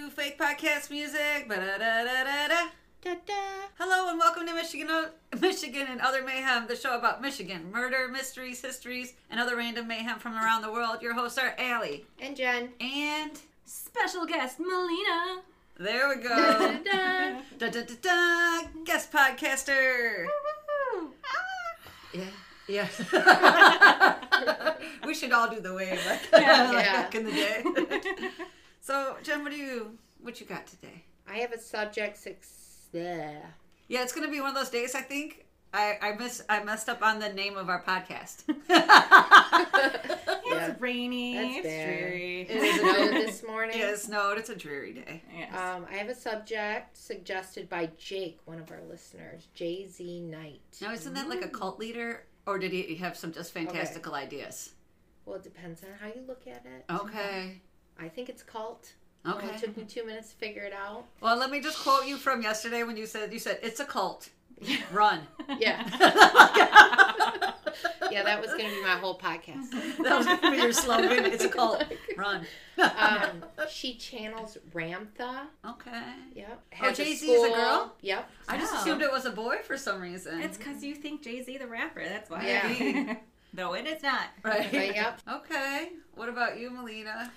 to fake podcast music. Hello and welcome to Michigan and Other Mayhem, the show about Michigan, murder, mysteries, histories, and other random mayhem from around the world. Your hosts are Allie. And Jen. And special guest, Melina. There we go. Guest podcaster. Woo-hoo. Yeah. Yeah. We should all do the wave back in the day. So, Jen, what you got today? I have a subject success. Yeah, it's going to be one of those days, I think. I messed up on the name of our podcast. It's rainy. It's dreary. It snowed this morning. Yeah, it snowed. It's a dreary day. Yes. I have a subject suggested by Jake, one of our listeners, Jay-Z Knight. Now, isn't that like a cult leader, or did he have some just fantastical ideas? Well, it depends on how you look at it. Okay. I think it's cult. Okay. It took me 2 minutes to figure it out. Well, let me just quote you from yesterday when you said it's a cult. Yeah. Run. Yeah. Yeah, that was going to be my whole podcast. That was going to be your slogan. It's a cult. Run. She channels Ramtha. Okay. Yep. Jay-Z is a girl? Yep. I just assumed it was a boy for some reason. It's because you think Jay-Z the rapper. That's why. Yeah. No, it is not. Right. Yep. Okay. What about you, Melina?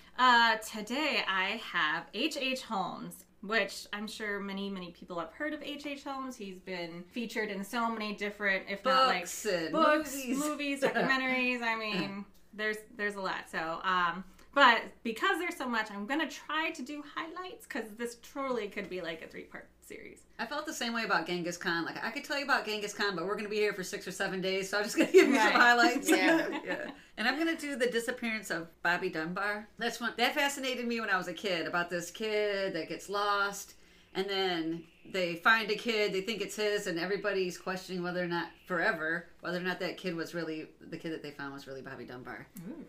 Today I have H.H. Holmes, which I'm sure many, many people have heard of H.H. Holmes. He's been featured in so many different, if not like books, movies, documentaries. I mean, there's a lot. So, but because there's so much, I'm going to try to do highlights because this truly could be like a three-part series. I felt the same way about Genghis Khan. Like, I could tell you about Genghis Khan, but we're going to be here for 6 or 7 days, so I'm just going to give you some highlights. Yeah. Yeah. And I'm going to do the disappearance of Bobby Dunbar. That's one that fascinated me when I was a kid, about this kid that gets lost, and then they find a kid, they think it's his, and everybody's questioning whether or not that kid was really, the kid that they found was really Bobby Dunbar. Mm.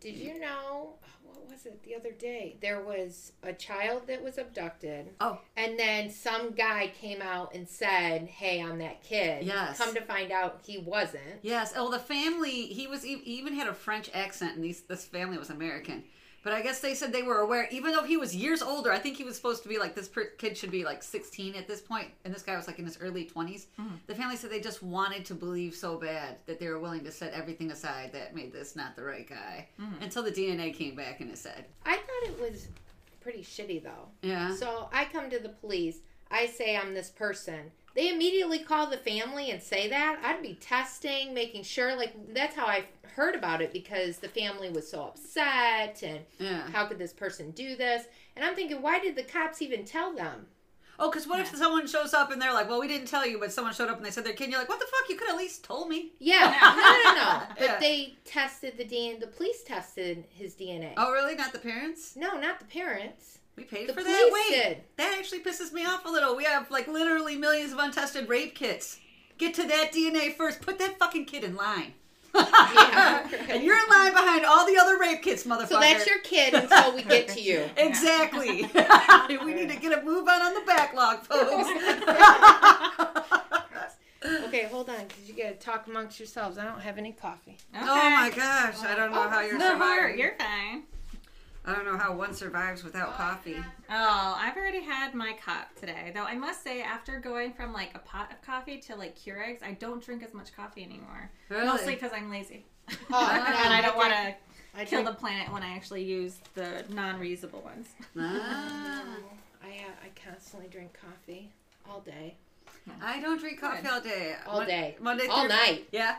Did you know, what was it the other day? There was a child that was abducted. Oh. And then some guy came out and said, hey, I'm that kid. Yes. Come to find out he wasn't. Yes. Oh, the family, he even had a French accent, and this family was American. But I guess they said they were aware, even though he was years older. I think he was supposed to be like, this kid should be like 16 at this point, and this guy was like in his early 20s. Mm-hmm. The family said they just wanted to believe so bad that they were willing to set everything aside that made this not the right guy. Mm-hmm. Until the DNA came back and it said. I thought it was pretty shitty though. Yeah. So I come to the police. I say I'm this person. They immediately call the family and say that. I'd be testing, making sure. Like, that's how I heard about it, because the family was so upset and how could this person do this? And I'm thinking, why did the cops even tell them? Oh, because what if someone shows up and they're like, well, we didn't tell you, but someone showed up and they said they're kidding. You're like, what the fuck? You could at least told me. Yeah. No. But they tested the DNA. The police tested his DNA. Oh, really? Not the parents? No, not the parents. We paid for that? Wait, that actually pisses me off a little. We have, like, literally millions of untested rape kits. Get to that DNA first. Put that fucking kid in line. Yeah, right. And you're in line behind all the other rape kits, motherfucker. So that's your kid until we get to you. Exactly. We need to get a move on the backlog, folks. Okay, hold on, because you got to talk amongst yourselves. I don't have any coffee. Okay. Oh, my gosh. I don't know how you're surviving. Heart. You're fine. I don't know how one survives without coffee. Yeah. Oh, I've already had my cup today. Though I must say, after going from like a pot of coffee to like Keurigs, I don't drink as much coffee anymore. Really? Mostly because I'm lazy. Oh, and I don't want to kill the planet when I actually use the non-reusable ones. I constantly drink coffee all day. I don't drink coffee all day. All day. Monday through all night. Yeah.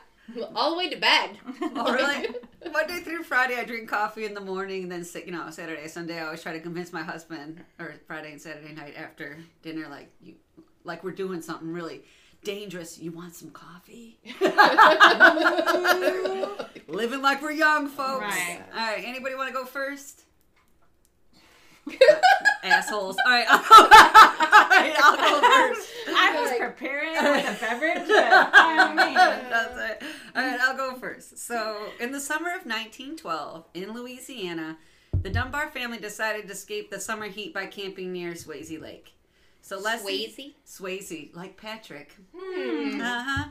All the way to bed. Oh, really? Monday through Friday, I drink coffee in the morning, and then, Saturday, Sunday, I always try to convince my husband, or Friday and Saturday night after dinner, like we're doing something really dangerous. You want some coffee? Living like we're young, folks. Right. All right, anybody want to go first? Assholes. All right. I'll go first. I was preparing with a beverage. That's it. All right, I'll go first. So, in the summer of 1912, in Louisiana, the Dunbar family decided to escape the summer heat by camping near Swayze Lake. So Lessie, Swayze? Swayze, like Patrick. Hmm. Uh-huh.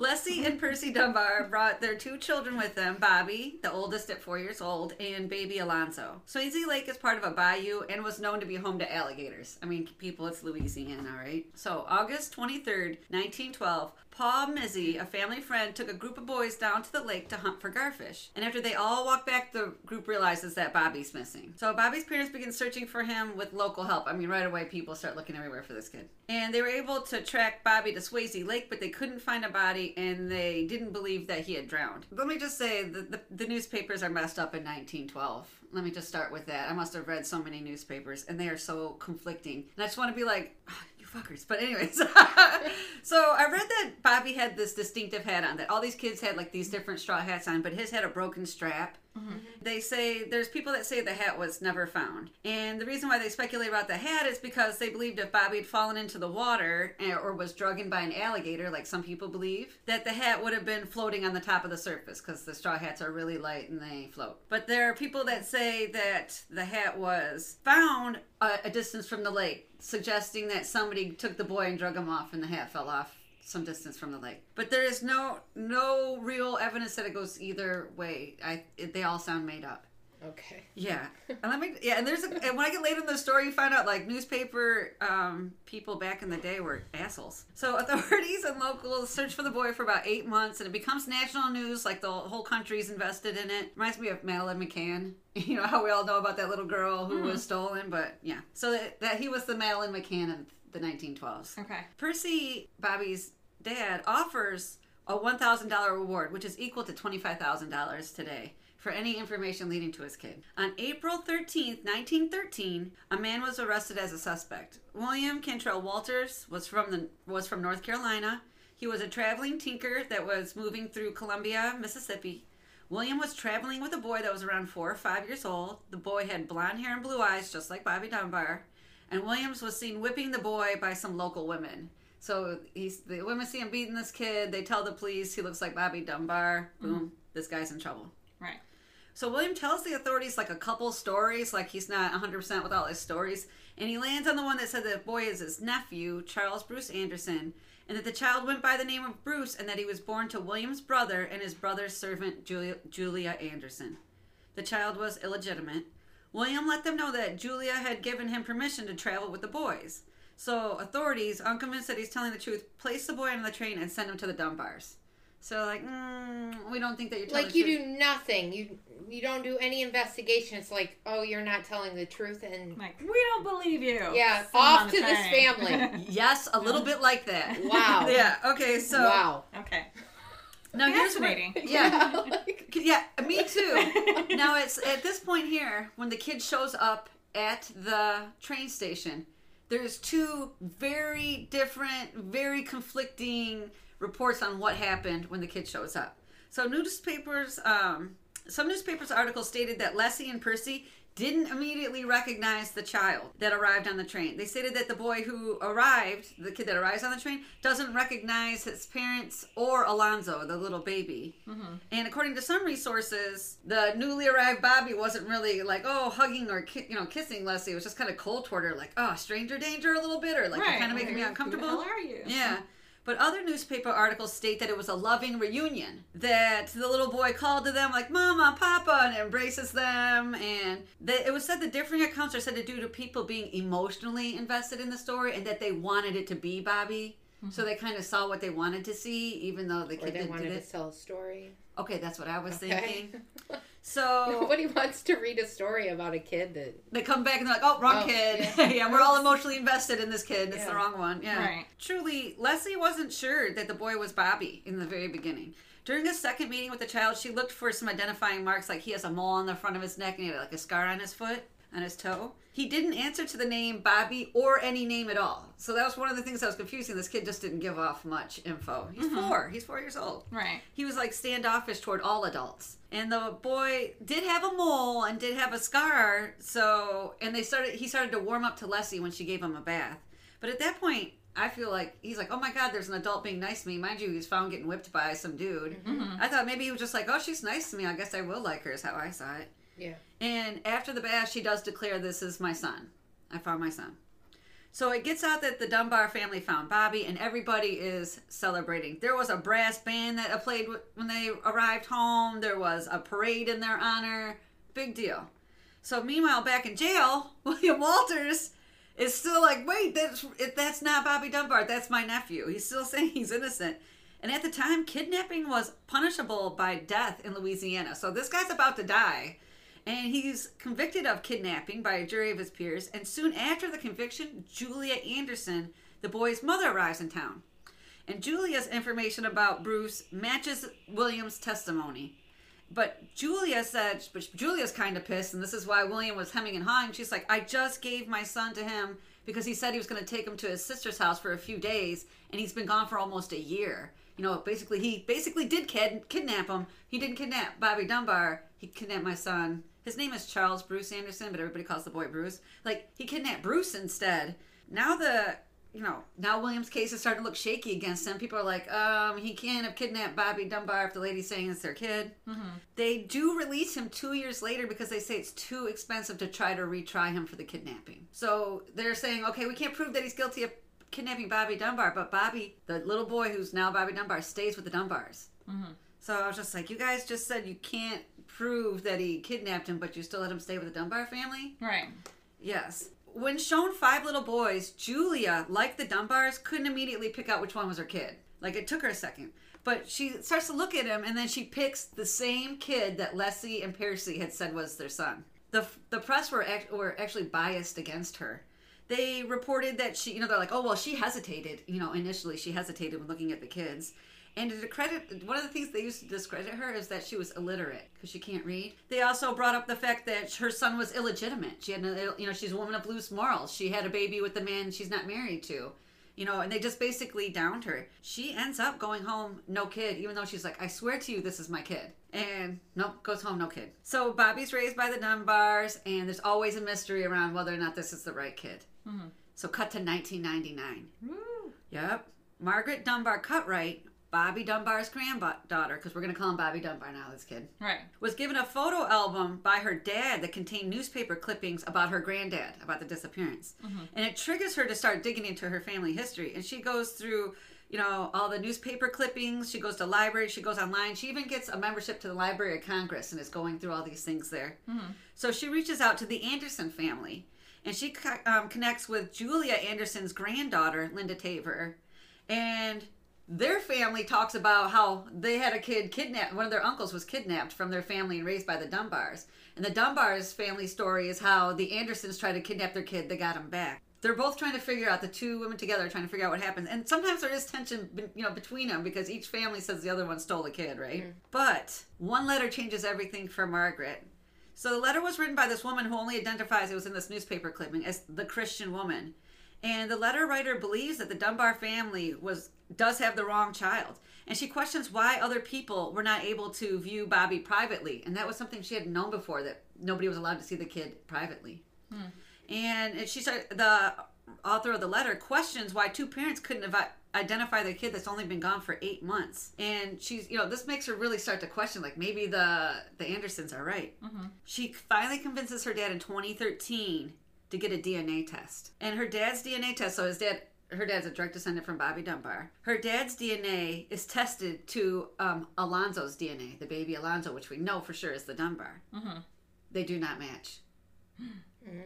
Lessie and Percy Dunbar brought their two children with them, Bobby, the oldest at 4 years old, and baby Alonso. Swayze Lake is part of a bayou and was known to be home to alligators. I mean, people, it's Louisiana, right? So, August 23rd, 1912, Paul Mizzi, a family friend, took a group of boys down to the lake to hunt for garfish. And after they all walk back, the group realizes that Bobby's missing. So Bobby's parents begin searching for him with local help. I mean, right away, people start looking everywhere for this kid. And they were able to track Bobby to Swayze Lake, but they couldn't find a body, and they didn't believe that he had drowned. Let me just say, the newspapers are messed up in 1912. Let me just start with that. I must have read so many newspapers, and they are so conflicting. And I just want to be like, oh, you fuckers. But anyways, so I read that Bobby had this distinctive hat on, that all these kids had like these different straw hats on, but his had a broken strap. Mm-hmm. They say, there's people that say the hat was never found. And the reason why they speculate about the hat is because they believed if Bobby had fallen into the water or was drugged by an alligator, like some people believe, that the hat would have been floating on the top of the surface because the straw hats are really light and they float. But there are people that say that the hat was found a distance from the lake, suggesting that somebody took the boy and drug him off and the hat fell off some distance from the lake. But there is no real evidence that it goes either way. They all sound made up. Okay. Yeah. And when I get later in the story, you find out like newspaper people back in the day were assholes. So authorities and locals search for the boy for about 8 months, and it becomes national news. Like the whole country's invested in it. Reminds me of Madeleine McCann. You know how we all know about that little girl who was stolen, but yeah. So that he was the Madeleine McCann of the 1912s. Okay. Percy, Bobby's dad, offers a $1,000 reward, which is equal to $25,000 today, for any information leading to his kid. On April 13th, 1913, a man was arrested as a suspect. William Cantrell Walters was from North Carolina. He was a traveling tinker that was moving through Columbia, Mississippi. William was traveling with a boy that was around 4 or 5 years old. The boy had blonde hair and blue eyes, just like Bobby Dunbar. And Williams was seen whipping the boy by some local women. So the women see him beating this kid. They tell the police he looks like Bobby Dunbar. Boom. Mm-hmm. This guy's in trouble. Right. So William tells the authorities like a couple stories, like he's not 100% with all his stories. And he lands on the one that said the boy is his nephew, Charles Bruce Anderson, and that the child went by the name of Bruce and that he was born to William's brother and his brother's servant, Julia Anderson. The child was illegitimate. William let them know that Julia had given him permission to travel with the boys. So authorities, unconvinced that he's telling the truth, place the boy on the train and send him to the Dunbars. So like, we don't think that you're telling the truth. Like, you do nothing. You don't do any investigation. It's like, oh, you're not telling the truth. And like, we don't believe you. Yeah, off to this family. Yes, a little bit like that. Wow. Yeah, okay, so. Wow. Okay. Now here's what, yeah, me too. Now it's at this point here when the kid shows up at the train station. There's two very different, very conflicting reports on what happened when the kid shows up. So some newspapers articles stated that Lessie and Percy didn't immediately recognize the child that arrived on the train. They stated that the boy who arrived, the kid that arrives on the train, doesn't recognize his parents or Alonzo, the little baby. Mm-hmm. And according to some resources, the newly arrived Bobby wasn't really like, oh, hugging or kissing Leslie. It was just kind of cold toward her, like, oh, stranger danger a little bit, or like, right, you're kind of making me uncomfortable. Who the hell are you? Yeah. But other newspaper articles state that it was a loving reunion, that the little boy called to them like, Mama, Papa, and embraces them. And it was said that differing accounts are said to due to people being emotionally invested in the story and that they wanted it to be Bobby. Mm-hmm. So they kind of saw what they wanted to see, even though the kid didn't do it. Or they wanted to sell a story. Okay, that's what I was thinking. So nobody wants to read a story about a kid that they come back and they're like, "Oh, wrong kid." Yeah. Yeah, we're all emotionally invested in this kid. It's the wrong one. Yeah, right. Truly, Leslie wasn't sure that the boy was Bobby in the very beginning. During the second meeting with the child, she looked for some identifying marks, like he has a mole on the front of his neck and he had like a scar on his foot, on his toe. He didn't answer to the name Bobby or any name at all. So that was one of the things that was confusing. This kid just didn't give off much info. He's four. He's 4 years old. Right. He was like standoffish toward all adults. And the boy did have a mole and did have a scar. So, and he started to warm up to Lessie when she gave him a bath. But at that point, I feel like he's like, oh my God, there's an adult being nice to me. Mind you, he was found getting whipped by some dude. Mm-hmm. I thought maybe he was just like, oh, she's nice to me. I guess I will like her, is how I saw it. Yeah. And after the bath, she does declare, this is my son. I found my son. So it gets out that the Dunbar family found Bobby, and everybody is celebrating. There was a brass band that played when they arrived home. There was a parade in their honor. Big deal. So meanwhile, back in jail, William Walters is still like, wait, that's not Bobby Dunbar. That's my nephew. He's still saying he's innocent. And at the time, kidnapping was punishable by death in Louisiana. So this guy's about to die. And he's convicted of kidnapping by a jury of his peers. And soon after the conviction, Julia Anderson, the boy's mother, arrives in town. And Julia's information about Bruce matches William's testimony. But Julia said, but Julia's kind of pissed, and this is why William was hemming and hawing. She's like, I just gave my son to him because he said he was going to take him to his sister's house for a few days, and he's been gone for almost a year. You know, basically, he basically did kidnap him. He didn't kidnap Bobby Dunbar. He kidnapped my son. His name is Charles Bruce Anderson, but everybody calls the boy Bruce. Like, he kidnapped Bruce instead. Now now William's case is starting to look shaky against him. People are like, he can't have kidnapped Bobby Dunbar if the lady's saying it's their kid. Mm-hmm. They do release him 2 years later because they say it's too expensive to try to retry him for the kidnapping. So they're saying, okay, we can't prove that he's guilty of kidnapping Bobby Dunbar, but Bobby, the little boy who's now Bobby Dunbar, stays with the Dunbars. Mm-hmm. So I was just like, you guys just said you can't prove that he kidnapped him, but you still let him stay with the Dunbar family? Right. Yes. When shown 5 little boys, Julia, like the Dunbars, couldn't immediately pick out which one was her kid. Like, it took her a second. But she starts to look at him, and then she picks the same kid that Lessie and Percy had said was their son. The press were actually biased against her. They reported that she, they're like, oh, well, she hesitated. Initially she hesitated when looking at the kids. And one of the things they used to discredit her is that she was illiterate because she can't read. They also brought up the fact that her son was illegitimate. She had no, she's a woman of loose morals. She had a baby with a man she's not married to, and they just basically downed her. She ends up going home, no kid, even though she's like, I swear to you, this is my kid. And nope, goes home, no kid. So Bobby's raised by the Dunbars, and there's always a mystery around whether or not this is the right kid. Mm-hmm. So cut to 1999. Woo. Yep. Margaret Dunbar Cutright, Bobby Dunbar's granddaughter, because we're going to call him Bobby Dunbar now, this kid. Right. Was given a photo album by her dad that contained newspaper clippings about her granddad, about the disappearance. Mm-hmm. And it triggers her to start digging into her family history. And she goes through, all the newspaper clippings. She goes to libraries. She goes online. She even gets a membership to the Library of Congress and is going through all these things there. Mm-hmm. So she reaches out to the Anderson family. And she connects with Julia Anderson's granddaughter, Linda Tavor. And their family talks about how they had a kid kidnapped. One of their uncles was kidnapped from their family and raised by the Dunbars. And the Dunbars' family story is how the Andersons tried to kidnap their kid. They got him back. They're both trying to figure out, the two women together are trying to figure out what happens. And sometimes there is tension, between them because each family says the other one stole a kid, right? Mm-hmm. But one letter changes everything for Margaret. So the letter was written by this woman who only identifies, it was in this newspaper clipping, as the Christian woman. And the letter writer believes that the Dunbar family does have the wrong child. And she questions why other people were not able to view Bobby privately. And that was something she had known before, that nobody was allowed to see the kid privately. Hmm. And she said the author of the letter questions why two parents couldn't identify their kid that's only been gone for 8 months. And she's, this makes her really start to question, like, maybe the Andersons are right. Mm-hmm. She finally convinces her dad in 2013 to get a DNA test. And her dad's DNA test, so her dad's a direct descendant from Bobby Dunbar. Her dad's DNA is tested to Alonso's DNA, the baby Alonso, which we know for sure is the Dunbar. Mm-hmm. They do not match.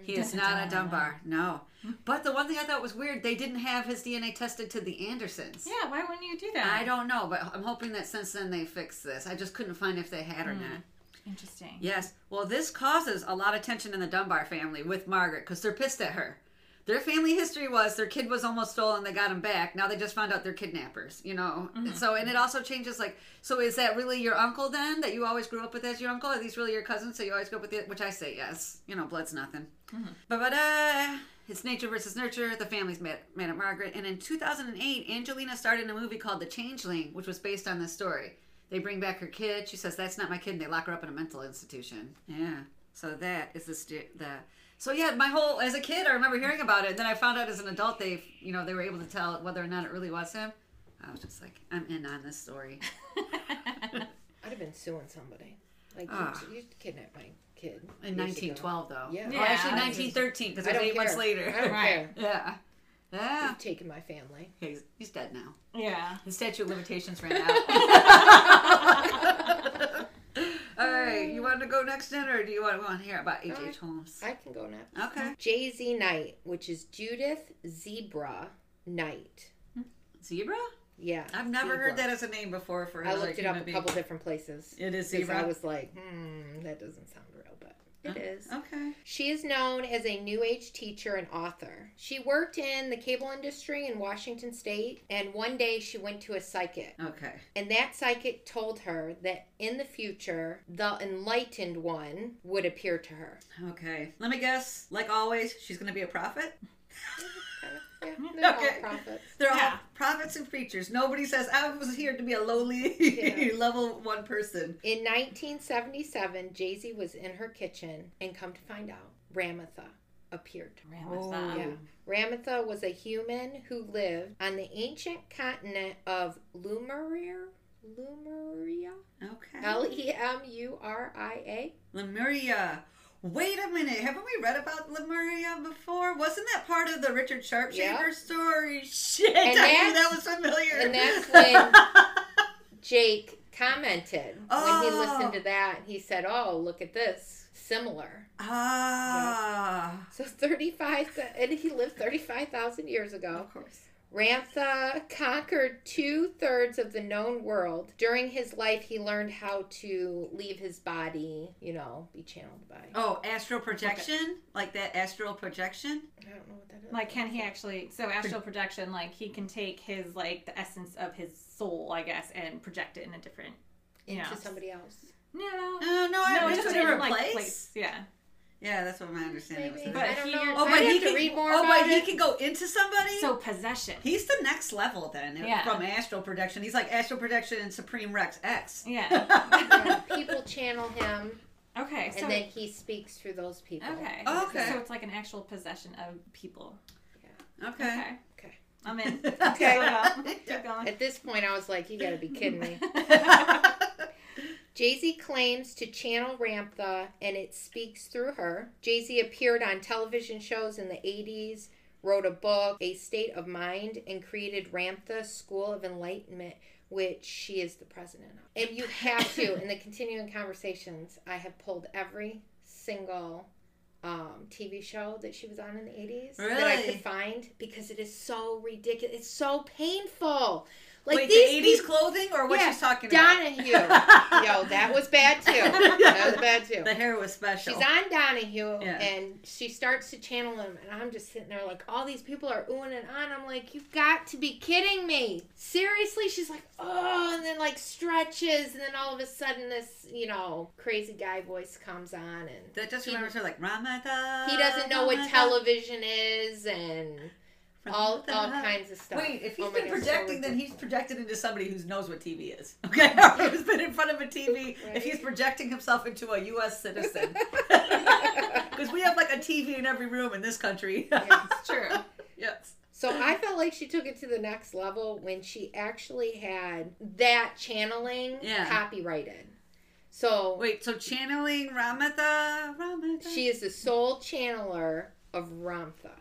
He is not a Dunbar, no. But the one thing I thought was weird, they didn't have his DNA tested to the Andersons. Yeah, why wouldn't you do that? I don't know, but I'm hoping that since then they fixed this. I just couldn't find if they had or not. Interesting. Yes. Well, this causes a lot of tension in the Dunbar family with Margaret because they're pissed at her. Their family history was their kid was almost stolen, they got him back. Now they just found out they're kidnappers, Mm-hmm. So, and it also changes, like, so is that really your uncle then that you always grew up with as your uncle? Are these really your cousins so you always grew up with it? Which I say yes. Blood's nothing. Mm-hmm. But it's nature versus nurture. The family's mad at Margaret. And in 2008, Angelina starred in a movie called The Changeling, which was based on this story. They bring back her kid. She says, that's not my kid. And they lock her up in a mental institution. Yeah. So that is so yeah, as a kid, I remember hearing about it. And then I found out as an adult, they were able to tell whether or not it really was him. I was just like, I'm in on this story. I'd have been suing somebody. Like, you kidnapped my kid. In 1912, though. Yeah. Well, actually, 1913, because it was 8 months later. I don't care. Yeah. You've taken my family. He's dead now. Yeah. The statute of limitations ran out. All right. You want to go next in, or do you want to hear about H.H. Holmes? I can go next. Okay. J.Z. Knight, which is Judith Zebra Knight. Zebra? Yeah. I've never heard that as a name before. For I looked it up a couple different places. It is Zebra. I was like, that doesn't sound real, but... It is. Okay. She is known as a New Age teacher and author. She worked in the cable industry in Washington State, and one day she went to a psychic. Okay. And that psychic told her that in the future, the enlightened one would appear to her. Okay. Let me guess, like always, she's going to be a prophet? Yeah, they're all prophets. They're all prophets and preachers. Nobody says, I was here to be a lowly level one person. In 1977, Jay-Z was in her kitchen, and come to find out, Ramtha appeared. Ramtha. Oh. Yeah. Ramtha was a human who lived on the ancient continent of Lemuria? Okay. Lemuria. Lemuria. Wait a minute, haven't we read about Lemuria before? Wasn't that part of the Richard Sharpshaver story? Shit, I knew that was familiar. And that's when Jake commented. When he listened to that, he said, look at this. Similar. So 35, and he lived 35,000 years ago. Of course. Ramtha conquered 2/3 of the known world. During his life, he learned how to leave his body, be channeled by. Oh, astral projection? Okay. Like that astral projection? I don't know what that is. Like, can he actually... So, astral projection, like, he can take his, like, the essence of his soul, I guess, and project it in a different... Into somebody else. No, just a different place. Yeah. Yeah, that's what my understanding was. But I don't know. But he can go into somebody? So possession. He's the next level then from astral projection. He's like astral projection and Supreme Rex X. Yeah. People channel him. Okay. And then he speaks through those people. Okay. So it's like an actual possession of people. Yeah. Okay. I'm in. Okay. Keep going. At this point, I was like, you got to be kidding me. Jay-Z claims to channel Ramtha, and it speaks through her. Jay-Z appeared on television shows in the 80s, wrote a book, A State of Mind, and created Ramtha School of Enlightenment, which she is the president of. And you have to, in the continuing conversations, I have pulled every single TV show that she was on in the 80s that I could find, because it is so ridiculous. It's so painful. Like, wait, these the 80s clothing or what she's talking Donahue. About? Donahue. Yo, that was bad too. That was bad too. The hair was special. She's on Donahue and she starts to channel him, and I'm just sitting there like, all these people are oohing and on. I'm like, you've got to be kidding me. Seriously? She's like, and then like stretches, and then all of a sudden this, crazy guy voice comes on, and that just remembers her like Ramada. He doesn't know what television is and all kinds of stuff. Wait, if he's been projecting, then he's projected into somebody who knows what TV is. Okay? Or who's been in front of a TV. Right. If he's projecting himself into a U.S. citizen. Because we have like a TV in every room in this country. It's true. Yes. So I felt like she took it to the next level when she actually had that channeling copyrighted. So... Wait, so channeling Ramtha? She is the sole channeler of Ramtha.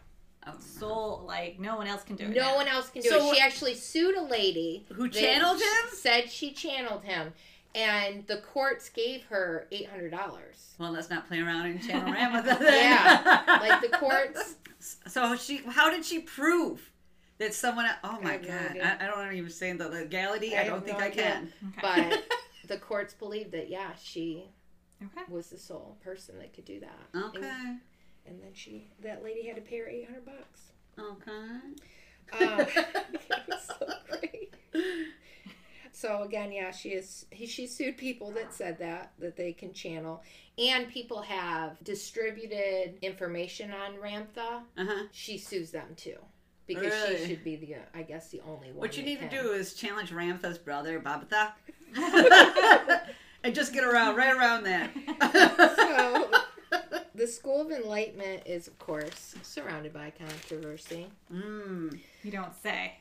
Soul, like no one else can do it. No one else can do it. She actually sued a lady who channeled him. Said she channeled him, and the courts gave her $800. Well, let's not play around and channel Ramtha. Like the courts. So how did she prove that someone? Oh my God, I don't even say the legality. I don't think I can. Okay. But the courts believed that she was the sole person that could do that. Okay. And then that lady had to pay her $800. Okay. It was so great. So again, she sued people that said that they can channel, and people have distributed information on Ramtha. She sues them too. Because she should be the only one. What you need to do is challenge Ramtha's brother, Babatha. And just get right around that. So... The School of Enlightenment is, of course, surrounded by controversy. You don't say.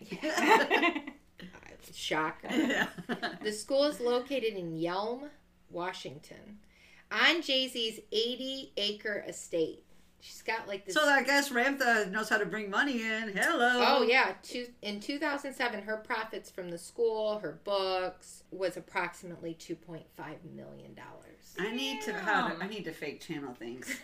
Shocker. Yeah. The school is located in Yelm, Washington, on Jay-Z's 80-acre estate. She's got like this. So I guess Ramtha knows how to bring money in. Hello. Oh yeah. In 2007, her profits from the school, her books, was approximately $2.5 million. I need to fake channel things.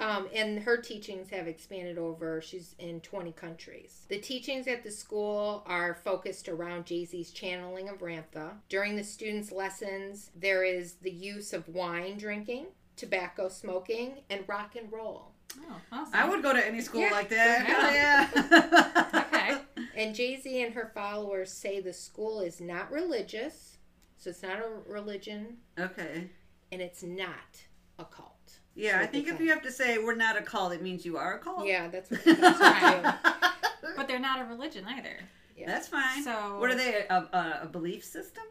And her teachings have expanded over, she's in 20 countries. The teachings at the school are focused around Jay-Z's channeling of Ramtha. During the students' lessons, there is the use of wine drinking, tobacco smoking, and rock and roll. Oh, awesome. I would go to any school like that. Yeah. Okay. And Jay-Z and her followers say the school is not religious, so it's not a religion. Okay. And it's not a cult. Yeah, I think if you have to say we're not a cult, it means you are a cult. Yeah, that's what I do. But they're not a religion either. Yeah. That's fine. So, what are they, a belief system?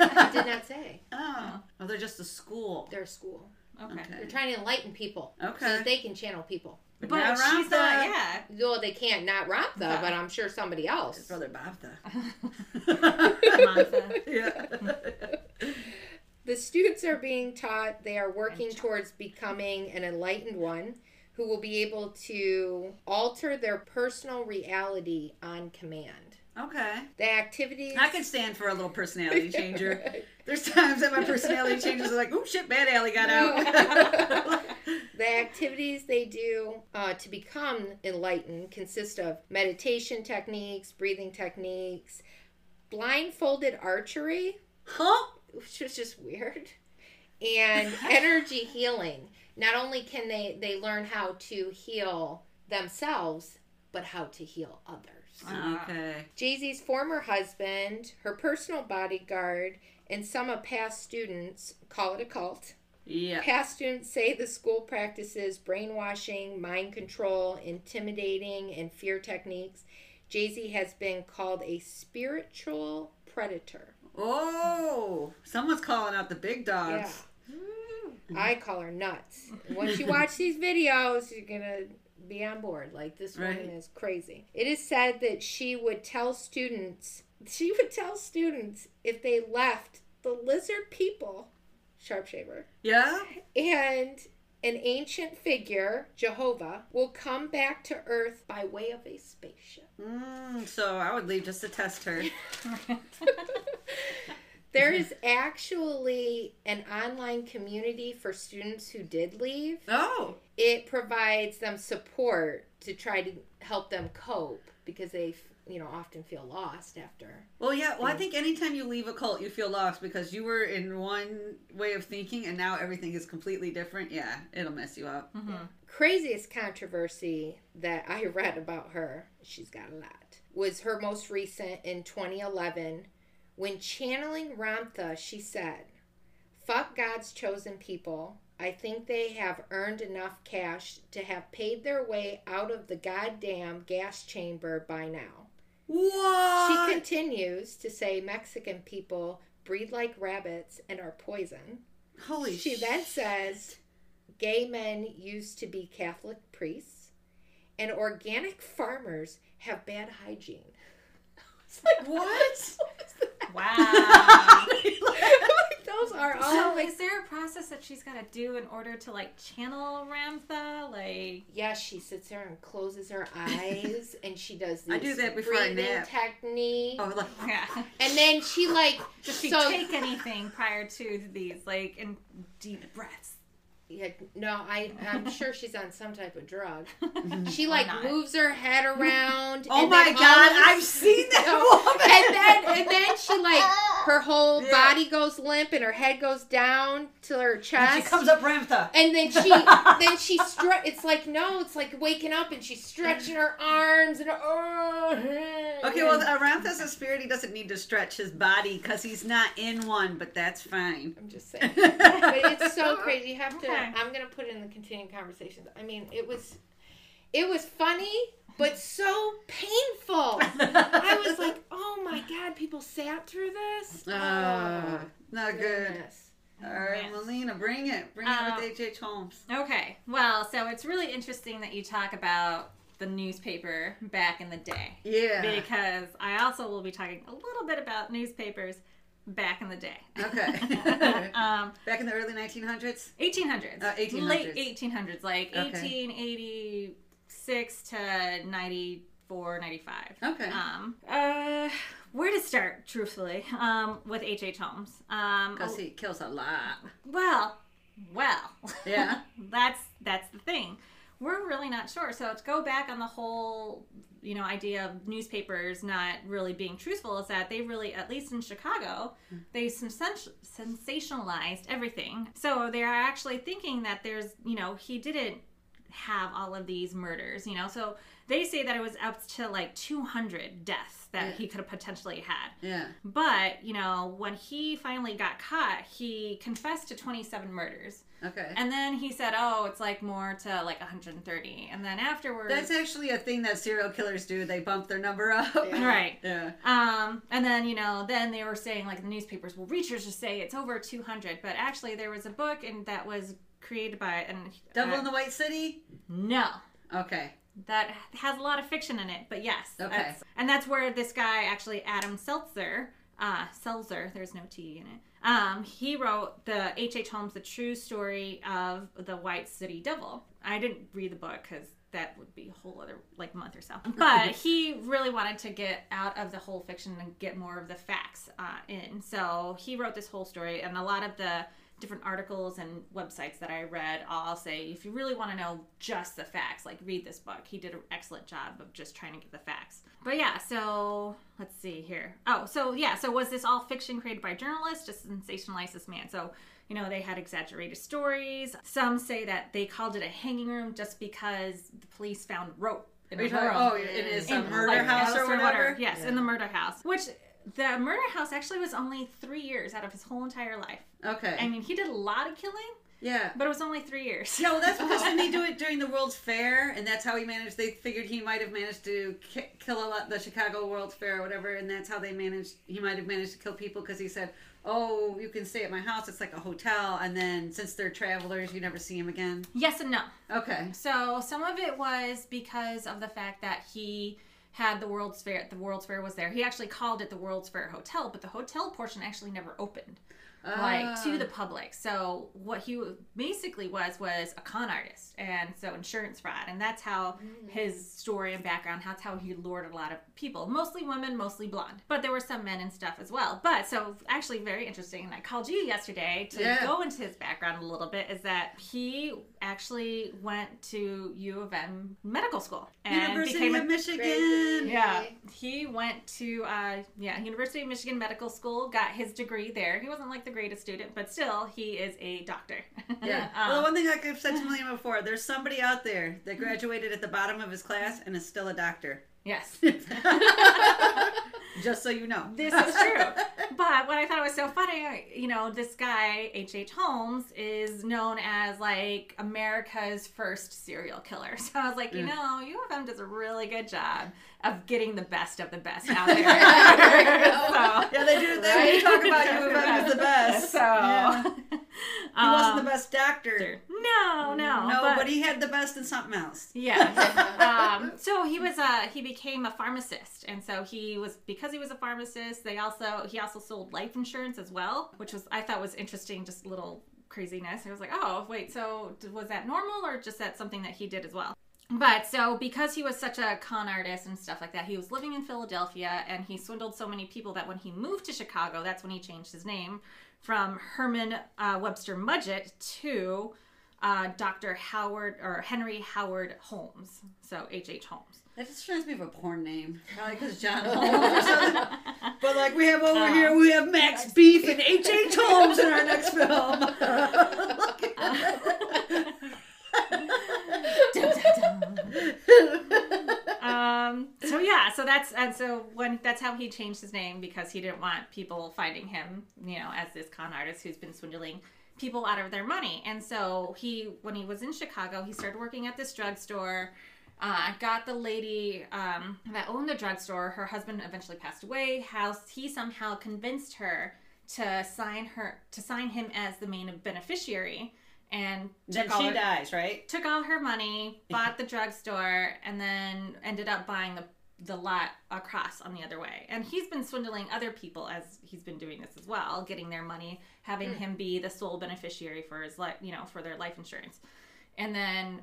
I did not say. Oh. Oh, they're just a school. They're a school. Okay. They're trying to enlighten people. Okay. So that they can channel people. But not Ramtha. She's not, yeah. Well, they can't not Ramtha, but I'm sure somebody else. His brother Bobtha. Martha. Yeah. The students are being taught, they are working towards becoming an enlightened one who will be able to alter their personal reality on command. Okay. The activities... I could stand for a little personality changer. Right. There's times that my personality changes are like, oh shit, Bad Alley got out. The activities they do to become enlightened consist of meditation techniques, breathing techniques, blindfolded archery. Huh? Which was just weird, and energy healing. Not only can they learn how to heal themselves, but how to heal others. Okay. Jay-Z's former husband, her personal bodyguard, and some of past students call it a cult. Yeah. Past students say the school practices brainwashing, mind control, intimidating, and fear techniques. Jay-Z has been called a spiritual predator. Oh, someone's calling out the big dogs. Yeah. I call her nuts. Once you watch these videos, you're going to be on board. Like, this woman is crazy. It is said that she would tell students if they left the lizard people, Sharpshaver. Yeah. And an ancient figure, Jehovah, will come back to Earth by way of a spaceship. So I would leave just to test her. There is actually an online community for students who did leave. Oh. It provides them support to try to help them cope because they, often feel lost after. Well, yeah. Well, I think anytime you leave a cult, you feel lost because you were in one way of thinking and now everything is completely different. Yeah, it'll mess you up. Mm-hmm. Craziest controversy that I read about her, she's got a lot, was her most recent in 2011. When channeling Ramtha, she said, "Fuck God's chosen people. I think they have earned enough cash to have paid their way out of the goddamn gas chamber by now." What? She continues to say Mexican people breed like rabbits and are poison. Holy shit. She then says gay men used to be Catholic priests and organic farmers have bad hygiene. It's like, what? Wow. Those are all. So, is there a process that she's got to do in order to channel Ramtha? Yeah, she sits there and closes her eyes, and she does this. I do that before I nap. Technique. Oh, yeah. And then she does she take anything prior to these in deep breaths? Yeah, no, I'm sure she's on some type of drug. She moves her head around. Oh my God, I've seen that woman. And then she her whole body goes limp and her head goes down to her chest. And she comes up Ramtha. And then she it's like waking up and she's stretching her arms and okay, well Ramtha's a spirit, he doesn't need to stretch his body because he's not in one, but that's fine. I'm just saying. But it's so crazy. You have to. I'm going to put it in the continuing conversations. I mean, it was funny, but so painful. I was like, oh my God, people sat through this? Not good. All right, yes. Melina, bring it. Bring it with H.H. Holmes. Okay. Well, so it's really interesting that you talk about the newspaper back in the day. Yeah. Because I also will be talking a little bit about newspapers Back in the day. Okay. Back in the early 1900s? 1800s. 1800s. Late 1800s, like 1886 to 94, 95. Okay. Where to start, truthfully, with H.H. Holmes? Because he kills a lot. Well. Yeah. That's the thing. We're really not sure. So to go back on the whole, idea of newspapers not really being truthful is that they really, at least in Chicago, they sensationalized everything. So they are actually thinking that there's, he didn't have all of these murders, So they say that it was up to like 200 deaths that he could have potentially had. Yeah. But, when he finally got caught, he confessed to 27 murders. Okay. And then he said, it's like more to like 130. And then afterwards... That's actually a thing that serial killers do. They bump their number up. Yeah. Right. Yeah. And then, then they were saying like the newspapers will researchers just say it's over 200. But actually there was a book and that was created by... Devil in the White City? No. Okay. That has a lot of fiction in it. But yes. Okay. That's where this guy actually, Adam Seltzer... Seltzer, there's no T in it. He wrote the H.H. Holmes, The True Story of the White City Devil. I didn't read the book because that would be a whole other month or so. But he really wanted to get out of the whole fiction and get more of the facts in. So he wrote this whole story, and a lot of the different articles and websites that I read, I'll say, if you really want to know just the facts, like read this book. He did an excellent job of just trying to get the facts. But yeah, so let's see here. So was this all fiction created by journalists just sensationalize this man? So, they had exaggerated stories. Some say that they called it a hanging room just because the police found rope in a room. Oh, it is a murder house or whatever? Yes, in the murder house, which... The murder house actually was only 3 years out of his whole entire life. Okay. I mean, he did a lot of killing. Yeah. But it was only 3 years. Yeah, well, that's because when they do it during the World's Fair, and that's how he managed, they figured he might have managed to kill a lot, the Chicago World's Fair or whatever, and that's how he might have managed to kill people because he said, you can stay at my house, it's like a hotel, and then since they're travelers, you never see him again? Yes and no. Okay. So some of it was because of the fact that he... had the World's Fair. The World's Fair was there. He actually called it the World's Fair Hotel, but the hotel portion actually never opened, to the public. So what he basically was a con artist, and so insurance fraud, and that's how his story and background. That's how he lured a lot of people, mostly women, mostly blonde, but there were some men and stuff as well. But so actually very interesting. And I called you yesterday to go into his background a little bit. Is that he actually went to U of M medical school and University of Michigan. Yeah, he went to University of Michigan Medical School, got his degree there. He wasn't like the greatest student, but still, he is a doctor. Yeah. Well, one thing I've said to William before, there's somebody out there that graduated at the bottom of his class and is still a doctor. Yes. Just so you know. This is true. But what I thought was so funny, this guy, H.H. Holmes, is known as, like, America's first serial killer. So I was like, U of M does a really good job of getting the best of the best out there. Yeah, they do. They talk about U of M as the best. So... Yeah. He wasn't the best doctor. No. But he had the best in something else. Yeah. So he became a pharmacist, and so he was a pharmacist. He also sold life insurance as well, which I thought was interesting, just a little craziness. I was like, oh wait, so was that normal or just that something that he did as well? But so because he was such a con artist and stuff like that, he was living in Philadelphia and he swindled so many people that when he moved to Chicago, that's when he changed his name from Herman Webster Mudgett to Dr. Howard or Henry Howard Holmes. So H.H. Holmes. That just reminds me of a porn name. Probably because John Holmes or something. But like we have over here, we have Max Beef and H.H. Holmes in our next film. That's how he changed his name because he didn't want people finding him, as this con artist who's been swindling people out of their money. And so when he was in Chicago, he started working at this drugstore. Got the lady that owned the drugstore. Her husband eventually passed away. He somehow convinced her to sign him as the main beneficiary. And then she dies, right? Took all her money, bought the drugstore, and then ended up buying the the lot across on the other way. And he's been swindling other people as he's been doing this as well, getting their money, having him be the sole beneficiary for his for their life insurance. And then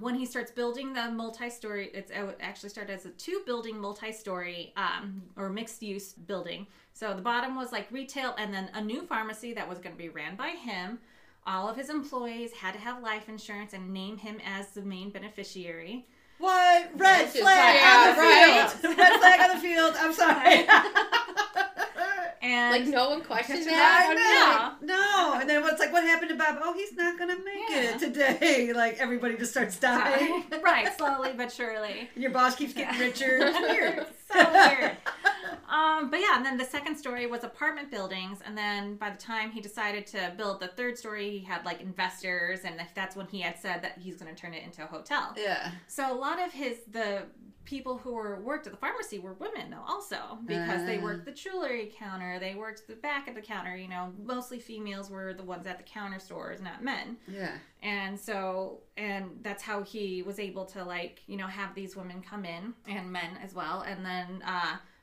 when he starts building the multi-story, it actually started as a two-building multi-story or mixed-use building. So the bottom was like retail and then a new pharmacy that was going to be ran by him. All of his employees had to have life insurance and name him as the main beneficiary. What? Red flag on the field. Red flag on the field. I'm sorry. And no one questioned that? No. And then it's like, what happened to Bob? Oh, he's not going to make it today. Everybody just starts dying. Right. Slowly but surely. Your boss keeps getting richer. It's weird. So weird. And then the second story was apartment buildings. And then by the time he decided to build the third story, he had investors. And that's when he had said that he's going to turn it into a hotel. Yeah. So a lot of the people who worked at the pharmacy were women, though, also, because they worked the jewelry counter. They worked the back of the counter. Mostly females were the ones at the counter stores, not men. Yeah. And so, that's how he was able to, have these women come in, and men as well. And then,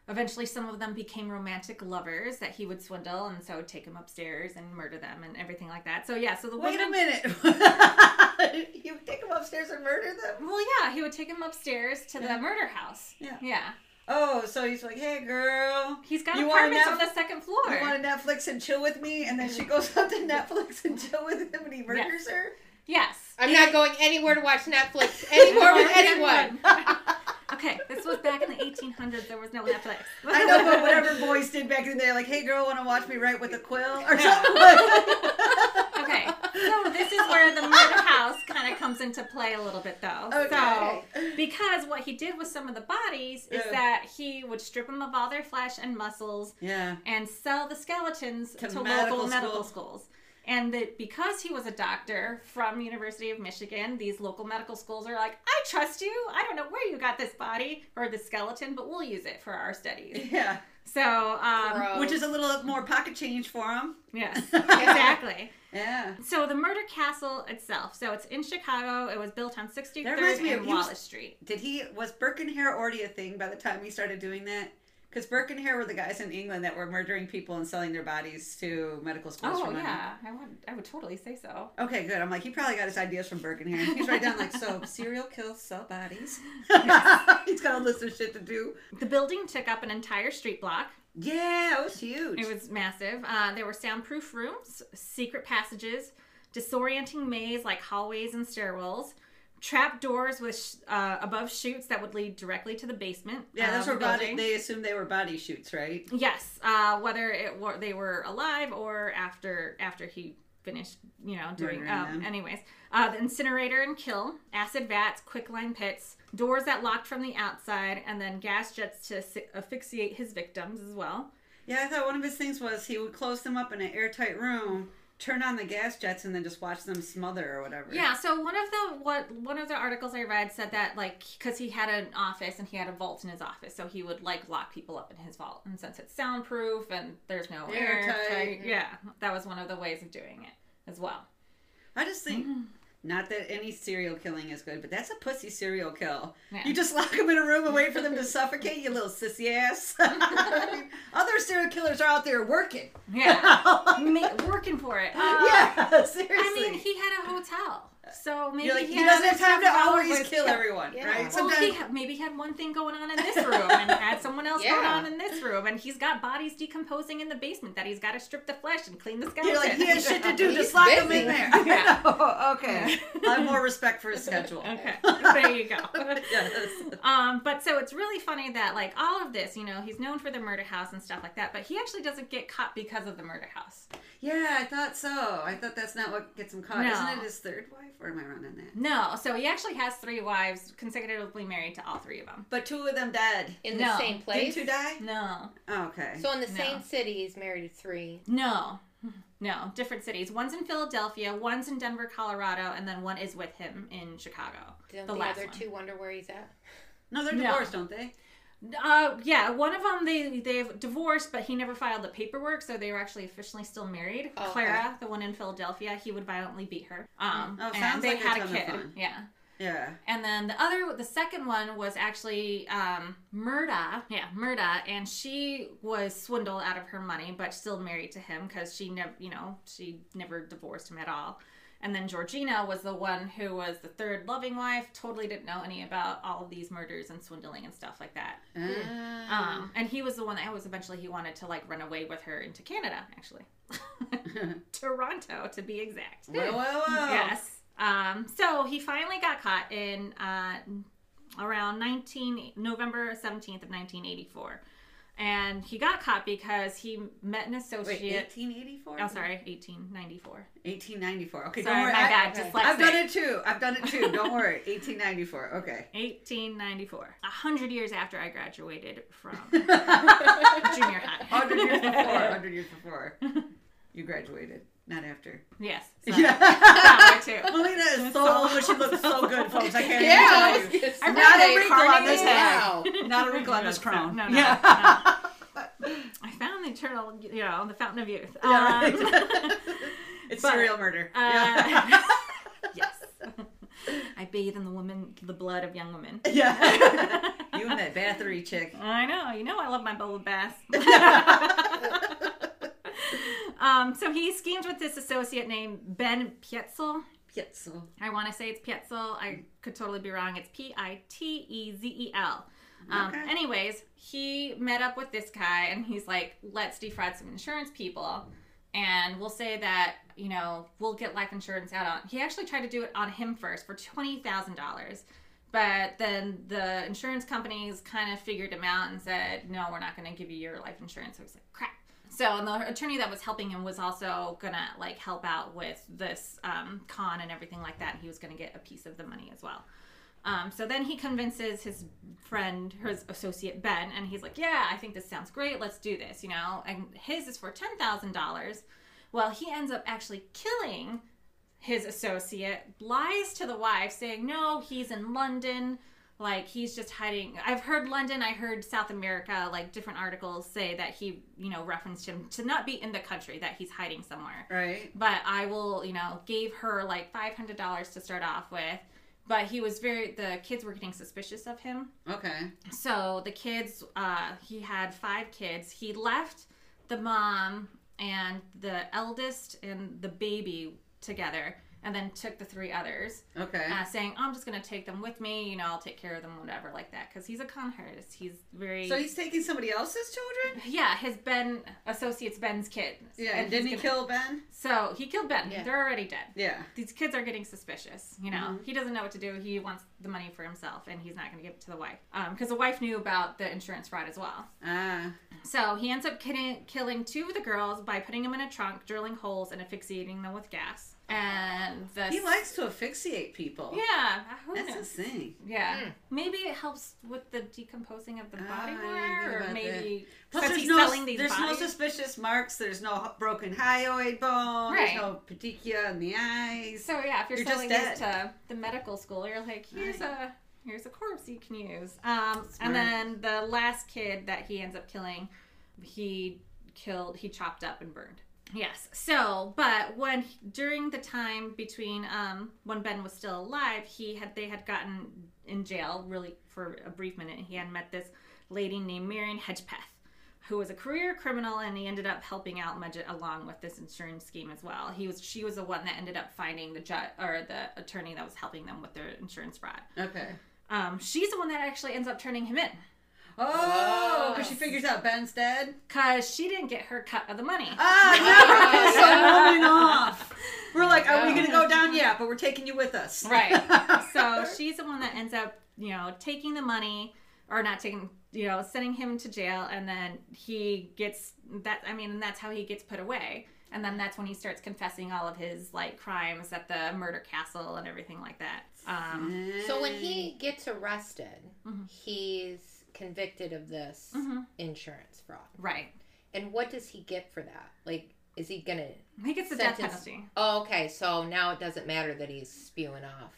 eventually, some of them became romantic lovers that he would swindle, and so take them upstairs and murder them and everything like that. So, Wait a minute. He would take them upstairs and murder them? Well, yeah. He would take them upstairs to the murder house. Yeah. Yeah. Oh, so he's like, hey, girl. He's got apartments on the second floor. You want to Netflix and chill with me? And then she goes up to Netflix and chill with him, and he murders her? Yes. I'm not going anywhere to watch Netflix anymore with anyone. Okay, this was back in the 1800s. There was no Netflix. I know, but whatever boys did back in the day, like, hey, girl, want to watch me write with a quill? Or something. Okay, so this is where the murder house kind of comes into play a little bit, though. Okay. So, because what he did with some of the bodies is that he would strip them of all their flesh and muscles and sell the skeletons to local medical schools. And that because he was a doctor from University of Michigan, these local medical schools are like, I trust you. I don't know where you got this body or this skeleton, but we'll use it for our studies. Yeah. So, which is a little more pocket change for him. Yes, exactly. Yeah. So the murder castle itself. So it's in Chicago. It was built on 63rd and Wallace Street. Was Burke and Hare already a thing by the time he started doing that? Because Burke and Hare were the guys in England that were murdering people and selling their bodies to medical schools. Oh, for money. Yeah. I would totally say so. Okay, good. I'm like, he probably got his ideas from Burke and Hare. He's right down so serial kills, sell bodies. Yes. He's got a list of shit to do. The building took up an entire street block. Yeah, it was huge. It was massive. There were soundproof rooms, secret passages, disorienting maze like hallways and stairwells. Trap doors with above chutes that would lead directly to the basement. Yeah, those were they assumed they were body chutes, right? Yes, whether they were alive or after he finished, doing. Anyways, the incinerator and kiln, acid vats, quicklime pits, doors that locked from the outside, and then gas jets to asphyxiate his victims as well. Yeah, I thought one of his things was he would close them up in an airtight room. Turn on the gas jets and then just watch them smother or whatever. Yeah, so one of the articles I read said that because he had an office and he had a vault in his office, so he would lock people up in his vault. And since it's soundproof and there's no airtight, that was one of the ways of doing it as well. I just think not that any serial killing is good, but that's a pussy serial kill. Yeah. You just lock them in a room and wait for them to suffocate, you little sissy ass. I mean, other serial killers are out there working. Yeah. Working for it. Yeah, seriously. I mean, he had a hotel. So maybe he doesn't have time to always kill everyone, right? Well, maybe he had one thing going on in this room and had someone else going on in this room, and he's got bodies decomposing in the basement that he's got to strip the flesh and clean the skeleton. You're he has shit to do, just lock him in there. Yeah. Okay. I have more respect for his schedule. Okay. There you go. Yes. But so it's really funny that all of this, he's known for the murder house and stuff like that, but he actually doesn't get caught because of the murder house. Yeah, I thought so. I thought that's not what gets him caught. No. Isn't it his third wife? Or am I wrong on that? No. So he actually has 3 wives, consecutively married to all 3 of them. But 2 of them died. In the same place? Didn't 2 die? No. Oh, okay. So in the same city, he's married to 3. No. Different cities. One's in Philadelphia, one's in Denver, Colorado, and then one is with him in Chicago. Don't the other 2 wonder where he's at? No, they're divorced, don't they? One of them, they've divorced, but he never filed the paperwork, so they were actually officially still married. Okay. Clara, the one in Philadelphia, he would violently beat her. And they had a kid. Yeah. Yeah. And then the second one was actually Murda. Yeah, Murda, and she was swindled out of her money, but still married to him because she never, you know, she never divorced him at all. And then Georgina was the one who was the third loving wife, totally didn't know any about all of these murders and swindling and stuff like that. And he was the one that was eventually, he wanted to like run away with her into Canada, actually. Toronto, to be exact. Whoa, whoa, whoa. Yes. So he finally got caught in around November 17th of 1984. And he got caught because he met an associate. Wait, 1884? Oh, sorry, 1894. 1894. Okay, sorry, don't worry. My bad. Okay. Dyslexic. I've done it too. Don't worry. 1894. Okay. 1894. 100 years after I graduated from junior high. 100 years before. 100 years before. You graduated. Not after. Yes. Sorry. Yeah. Not too. Melina is so she looks so good, folks. I can't even tell you. I'm not a wrinkle on this head. Not a wrinkle on this crown. No, no, yeah. No. I found the eternal, you know, the fountain of youth. Yeah, right. It's serial murder. Yeah. Yes. I bathe in the blood of young women. Yeah. You and that Bathory chick. I know. You know I love my bubble bath. So he schemed with this associate named Ben Pitezel. Pitezel. I want to say it's Pitezel. I could totally be wrong. It's Pitezel. Okay. Anyways, he met up with this guy and he's like, let's defraud some insurance people. And we'll say that, you know, we'll get life insurance out on. He actually tried to do it on him first for $20,000. But then the insurance companies kind of figured him out and said, no, we're not going to give you your life insurance. So he's like, crap. So, and the attorney that was helping him was also going to, like, help out with this con and everything like that. And he was going to get a piece of the money as well. So then he convinces his friend, his associate, Ben, and he's like, yeah, I think this sounds great. Let's do this, you know. And his is for $10,000. Well, he ends up actually killing his associate, lies to the wife, saying, no, he's in London. Like, he's just hiding. I've heard London, I heard South America, like, different articles say that he, you know, referenced him to not be in the country, that he's hiding somewhere. Right. But I will, you know, gave her, like, $500 to start off with. But he was the kids were getting suspicious of him. Okay. So the kids, he had 5 kids. He left the mom and the eldest and the baby together. And then took the 3 others. Okay. Saying, I'm just going to take them with me. You know, I'll take care of them, whatever, like that. Because he's a con artist. He's very... So he's taking somebody else's children? Yeah, his associates Ben's kids. Yeah, and didn't he kill Ben? So, he killed Ben. Yeah. They're already dead. Yeah. These kids are getting suspicious, you know. Mm-hmm. He doesn't know what to do. He wants the money for himself, and he's not going to give it to the wife. Because the wife knew about the insurance fraud as well. Ah. So, he ends up killing 2 of the girls by putting them in a trunk, drilling holes, and asphyxiating them with gas. And he likes to asphyxiate people. Yeah. That's his thing. Yeah. Mm. Maybe it helps with the decomposing of the body more, or maybe... That. Plus, there's no suspicious marks. There's no broken hyoid bone. Right. There's no petechia in the eyes. So, yeah, if you're selling this to the medical school, you're like, here's a corpse you can use. And then the last kid that he ends up killing, he chopped up and burned. Yes. So, but during the time between when Ben was still alive, they had gotten in jail really for a brief minute. He had met this lady named Marion Hedgepeth, who was a career criminal, and he ended up helping out Mudgett along with this insurance scheme as well. She was the one that ended up finding the judge or the attorney that was helping them with their insurance fraud. Okay. She's the one that actually ends up turning him in. Oh, because she figures out Ben's dead? Because she didn't get her cut of the money. Ah, no, we're rolling off. We're like, are we going to go down? Yeah, but we're taking you with us. Right. So she's the one that ends up, you know, taking the money, or not taking, you know, sending him to jail, and then he gets that. I mean, that's how he gets put away. And then that's when he starts confessing all of his, like, crimes at the murder castle and everything like that. So when he gets arrested, he's convicted of this insurance fraud. Right. And what does he get for that? Like, is he going to... He gets the death penalty. Oh, okay. So now it doesn't matter that he's spewing off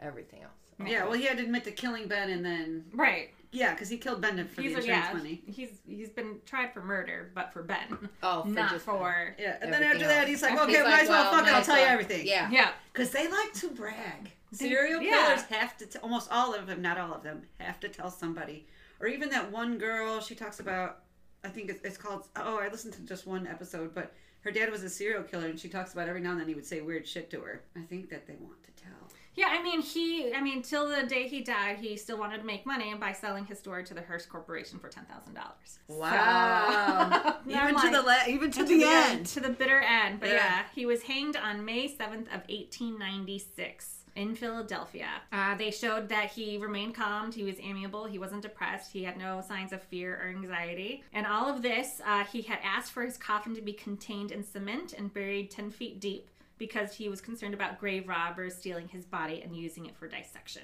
everything else. Okay. Yeah, well, he had to admit to killing Ben and then... Right. Yeah, because he killed Ben for the insurance money. He's been tried for murder, but for Ben. Oh, not for... Yeah, and then after that, he's like, okay, might as well, fuck it, I'll tell you everything. Yeah. Because they like to brag. Serial killers have to, almost all of them, not all of them, have to tell somebody. Or even that one girl she talks about, I think it's called, oh, I listened to just one episode, but her dad was a serial killer, and she talks about every now and then he would say weird shit to her. I think that they want to tell. Yeah, I mean, till the day he died, he still wanted to make money by selling his story to the Hearst Corporation for $10,000. Wow. So, even to the end. To the bitter end. But yeah, he was hanged on May 7th of 1896. In Philadelphia. They showed that he remained calm, he was amiable, he wasn't depressed, he had no signs of fear or anxiety. And all of this, he had asked for his coffin to be contained in cement and buried 10 feet deep because he was concerned about grave robbers stealing his body and using it for dissection.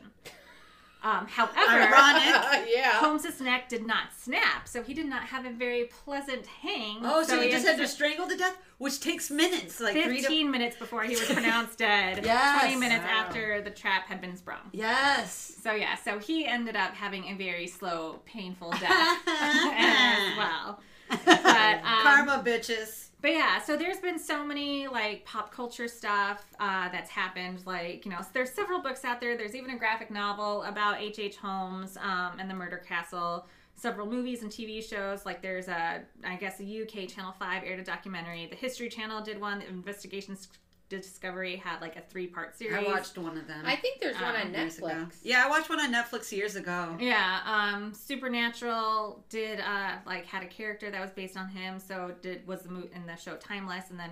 However, ironic, Holmes' neck did not snap, so he did not have a very pleasant hang. Oh, so he just had to strangle to death, which takes minutes. Like 15 minutes before he was pronounced dead, 20 minutes after the trap had been sprung. Yes. So yeah, so he ended up having a very slow, painful death as well. But, karma, bitches. But yeah, so there's been so many, like, pop culture stuff that's happened. Like, you know, there's several books out there. There's even a graphic novel about H.H. Holmes and the Murder Castle. Several movies and TV shows. Like, there's a UK Channel 5 aired a documentary. The History Channel did one. The Investigations Discovery had, like, a 3-part series. I watched one of them. I think there's one on Netflix. Yeah, I watched one on Netflix years ago. Yeah, Supernatural did, had a character that was based on him, so was the movie in the show Timeless, and then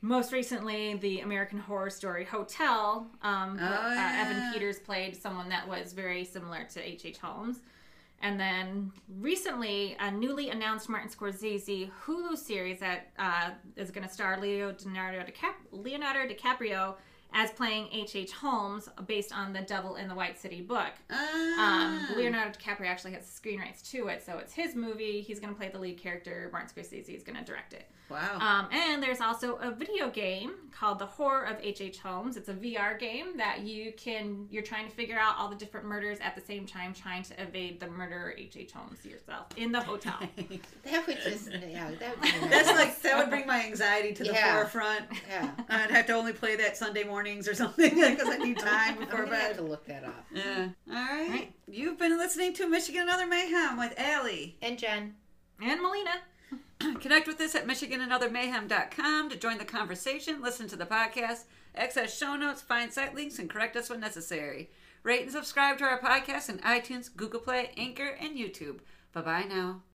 most recently, the American Horror Story Hotel, Evan Peters played someone that was very similar to H.H. Holmes. And then recently, a newly announced Martin Scorsese Hulu series that is going to star Leonardo DiCaprio as playing H.H. Holmes, based on the Devil in the White City book. Leonardo DiCaprio actually has screen rights to it, so it's his movie. He's going to play the lead character. Martin Scorsese is going to direct it. Wow. And there's also a video game called The Horror of H.H. Holmes. It's a VR game that you're trying to figure out all the different murders at the same time, trying to evade the murderer H.H. Holmes yourself in the hotel. That would bring my anxiety to the forefront. Yeah. I'd have to only play that Sunday mornings or something because I need time before bed. I have to look that up. Yeah. All right. You've been listening to Michigan Another Mayhem with Allie. And Jen. And Melina. Connect with us at michigananothermayhem.com to join the conversation, listen to the podcast, access show notes, find site links, and correct us when necessary. Rate and subscribe to our podcast on iTunes, Google Play, Anchor, and YouTube. Bye-bye now.